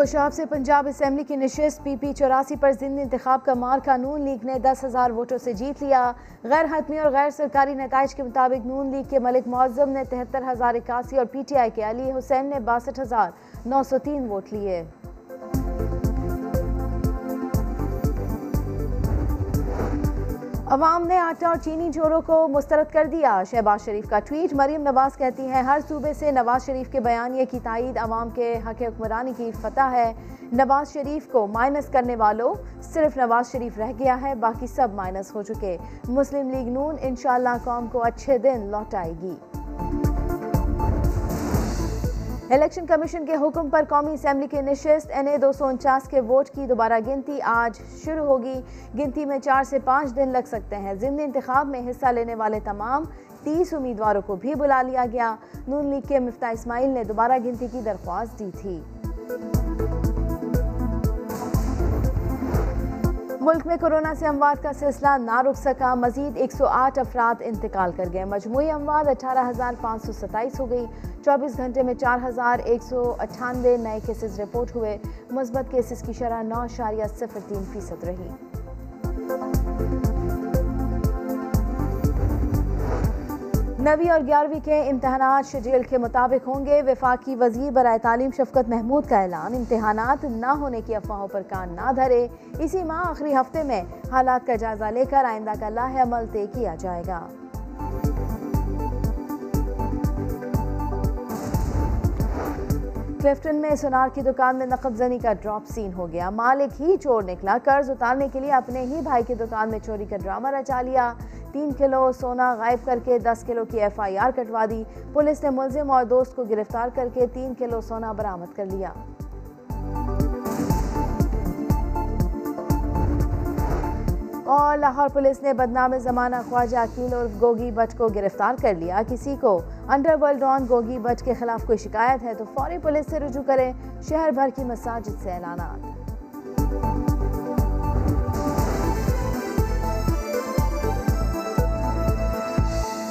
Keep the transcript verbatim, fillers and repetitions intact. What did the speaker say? خوشاب سے پنجاب اسمبلی کی نشست پی پی چوراسی پر ضمن انتخاب کا مار کا نون لیگ نے دس ہزار ووٹوں سے جیت لیا۔ غیر حتمی اور غیر سرکاری نتائج کے مطابق نون لیگ کے ملک معظم نے تہتر ہزار اکاسی اور پی ٹی آئی کے علی حسین نے باسٹھ ہزار نو سو تین ووٹ لیے۔ عوام نے آٹا اور چینی جوڑوں کو مسترد کر دیا، شہباز شریف کا ٹویٹ۔ مریم نواز کہتی ہیں ہر صوبے سے نواز شریف کے بیانیے کی تائید عوام کے حق حکمرانی کی فتح ہے۔ نواز شریف کو مائنس کرنے والوں، صرف نواز شریف رہ گیا ہے، باقی سب مائنس ہو چکے۔ مسلم لیگ نون انشاءاللہ قوم کو اچھے دن لوٹائے گی۔ الیکشن کمیشن کے حکم پر قومی اسمبلی کے نشست این اے دو سو انچاس کے ووٹ کی دوبارہ گنتی آج شروع ہوگی۔ گنتی میں چار سے پانچ دن لگ سکتے ہیں۔ ضمنی انتخاب میں حصہ لینے والے تمام تیس امیدواروں کو بھی بلا لیا گیا۔ نون لیگ کے مفتاح اسماعیل نے دوبارہ گنتی کی درخواست دی تھی۔ ملک میں کورونا سے اموات کا سلسلہ نہ رک سکا، مزید ایک سو آٹھ افراد انتقال کر گئے۔ مجموعی اموات اٹھارہ ہزار پانچ سو ستائیس ہو گئی۔ چوبیس گھنٹے میں چار ہزار ایک سو اٹھانوے نئے کیسز رپورٹ ہوئے۔ مثبت کیسز کی شرح نو اعشاریہ صفر تین فیصد رہی۔ نویں اور گیارہویں کے امتحانات شیڈول کے مطابق ہوں گے۔ وفاقی وزیر برائے تعلیم شفقت محمود کا اعلان، امتحانات نہ ہونے کی افواہوں پر کان نہ دھرے۔ اسی ماہ آخری ہفتے میں حالات کا جائزہ لے کر آئندہ کا لائحہ عمل طے کیا جائے گا۔ کلفٹن میں سونار کی دکان میں نقب زنی کا ڈراپ سین ہو گیا، مالک ہی چور نکلا۔ قرض اتارنے کے لیے اپنے ہی بھائی کی دکان میں چوری کا ڈرامہ رچا لیا۔ تین کلو سونا غائب کر کے دس کلو کی ایف آئی آر کٹوا دی۔ پولیس نے ملزم اور دوست کو گرفتار کر کے تین کلو سونا برآمد کر لیا۔ اور لاہور پولیس نے بدنام زمانہ خواجہ عقیل اور گوگی بٹ کو گرفتار کر لیا۔ کسی کو underworld don Gogi Butt کے خلاف کوئی شکایت ہے تو فوری پولیس سے رجوع کریں۔ شہر بھر کی مساجد سے اعلانات۔